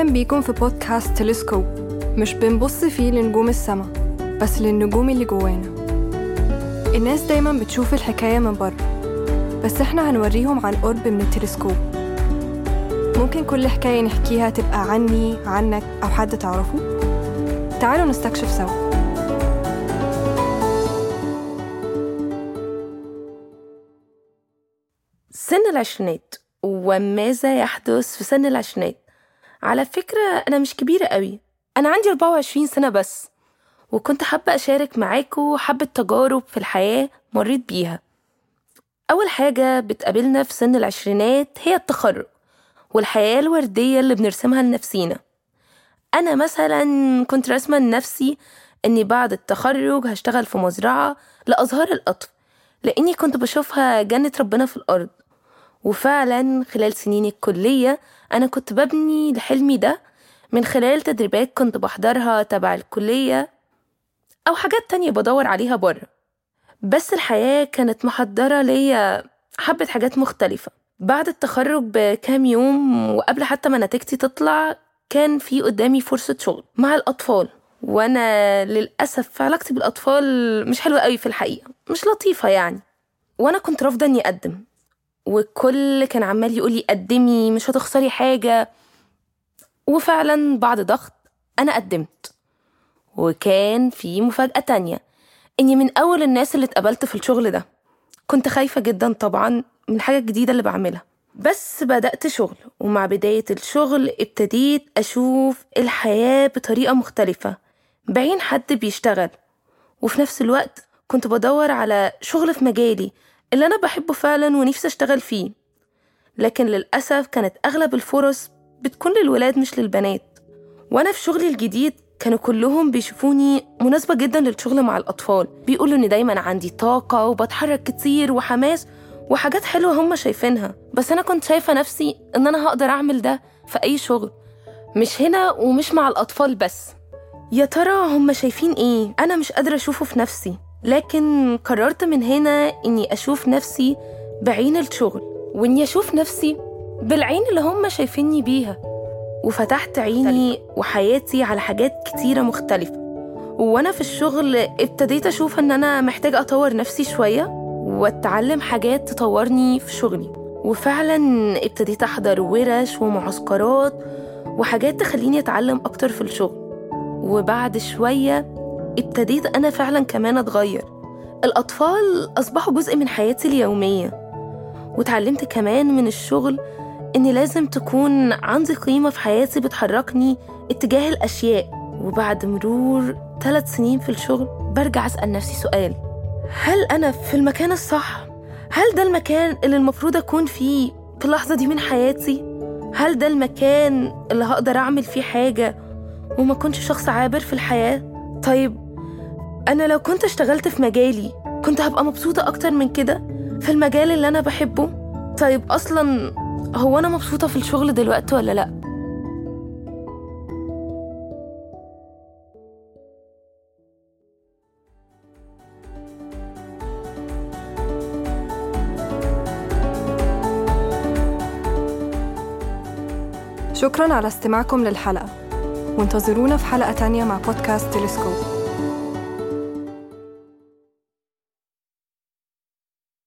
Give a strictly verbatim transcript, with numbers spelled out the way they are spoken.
أهلا بيكم في بودكاست تلسكوب. مش بنبص فيه لنجوم السما بس للنجوم اللي جوانا. الناس دايما بتشوف الحكاية من بره بس احنا هنوريهم عن قرب من التلسكوب. ممكن كل حكاية نحكيها تبقى عني عنك أو حد تعرفه. تعالوا نستكشف سوا. سن العشرينات وماذا يحدث في سن العشرينات؟ على فكرة أنا مش كبيرة قوي، أنا عندي أربعة وعشرين سنة بس، وكنت حابة أشارك معاكم حبة تجارب في الحياة مريت بيها. أول حاجة بتقابلنا في سن العشرينات هي التخرج والحياة الوردية اللي بنرسمها لنفسينا. أنا مثلا كنت رسمة لنفسي أني بعد التخرج هشتغل في مزرعة لأزهار القطف لأني كنت بشوفها جنة ربنا في الأرض. وفعلا خلال سنين الكلية أنا كنت ببني لحلمي ده من خلال تدريبات كنت بحضرها تبع الكلية أو حاجات تانية بدور عليها بره. بس الحياة كانت محضرة ليا حبة حاجات مختلفة. بعد التخرج بكام يوم وقبل حتى ما نتيجتي تطلع كان في قدامي فرصة شغل مع الأطفال، وأنا للأسف علاقتي بالأطفال مش حلوة قوي في الحقيقة، مش لطيفة يعني، وأنا كنت رافضة أني أقدم، والكل كان عمال يقولي قدمي مش هتخسري حاجة. وفعلا بعد ضغط أنا قدمت، وكان في مفاجأة تانية إني من أول الناس اللي اتقابلت في الشغل ده. كنت خايفة جدا طبعا من حاجة جديدة اللي بعملها، بس بدأت شغل، ومع بداية الشغل ابتديت أشوف الحياة بطريقة مختلفة. بعين حد بيشتغل وفي نفس الوقت كنت بدور على شغل في مجالي اللي أنا بحبه فعلا ونفسي أشتغل فيه، لكن للأسف كانت أغلب الفرص بتكون للولاد مش للبنات. وأنا في شغلي الجديد كانوا كلهم بيشوفوني مناسبة جدا للشغل مع الأطفال، بيقولوا إن دايما عندي طاقة وبتحرك كتير وحماس وحاجات حلوة هم شايفينها، بس أنا كنت شايفة نفسي إن أنا هقدر أعمل ده في أي شغل، مش هنا ومش مع الأطفال بس. يا ترى هم شايفين إيه أنا مش قادرة أشوفه في نفسي؟ لكن قررت من هنا إني أشوف نفسي بعين الشغل وإني أشوف نفسي بالعين اللي هم شايفيني بيها. وفتحت عيني وحياتي على حاجات كتيرة مختلفة، وأنا في الشغل ابتديت أشوف إن أنا محتاجة أطور نفسي شوية وأتعلم حاجات تطورني في شغلي. وفعلا ابتديت أحضر ورش ومعسكرات وحاجات تخليني أتعلم أكتر في الشغل. وبعد شوية ابتديت أنا فعلا كمان أتغير، الأطفال أصبحوا جزء من حياتي اليومية. وتعلمت كمان من الشغل إني لازم تكون عندي قيمة في حياتي بتحركني اتجاه الأشياء. وبعد مرور ثلاث سنين في الشغل برجع أسأل نفسي سؤال، هل أنا في المكان الصح؟ هل ده المكان اللي المفروض أكون فيه في اللحظة دي من حياتي؟ هل ده المكان اللي هقدر أعمل فيه حاجة وما كنتش شخص عابر في الحياة؟ طيب أنا لو كنت اشتغلت في مجالي كنت هبقى مبسوطة أكتر من كده في المجال اللي أنا بحبه؟ طيب أصلاً هو أنا مبسوطة في الشغل دلوقتي ولا لأ؟ شكراً على استماعكم للحلقة، وانتظرونا في حلقة تانية مع بودكاست تلسكوب.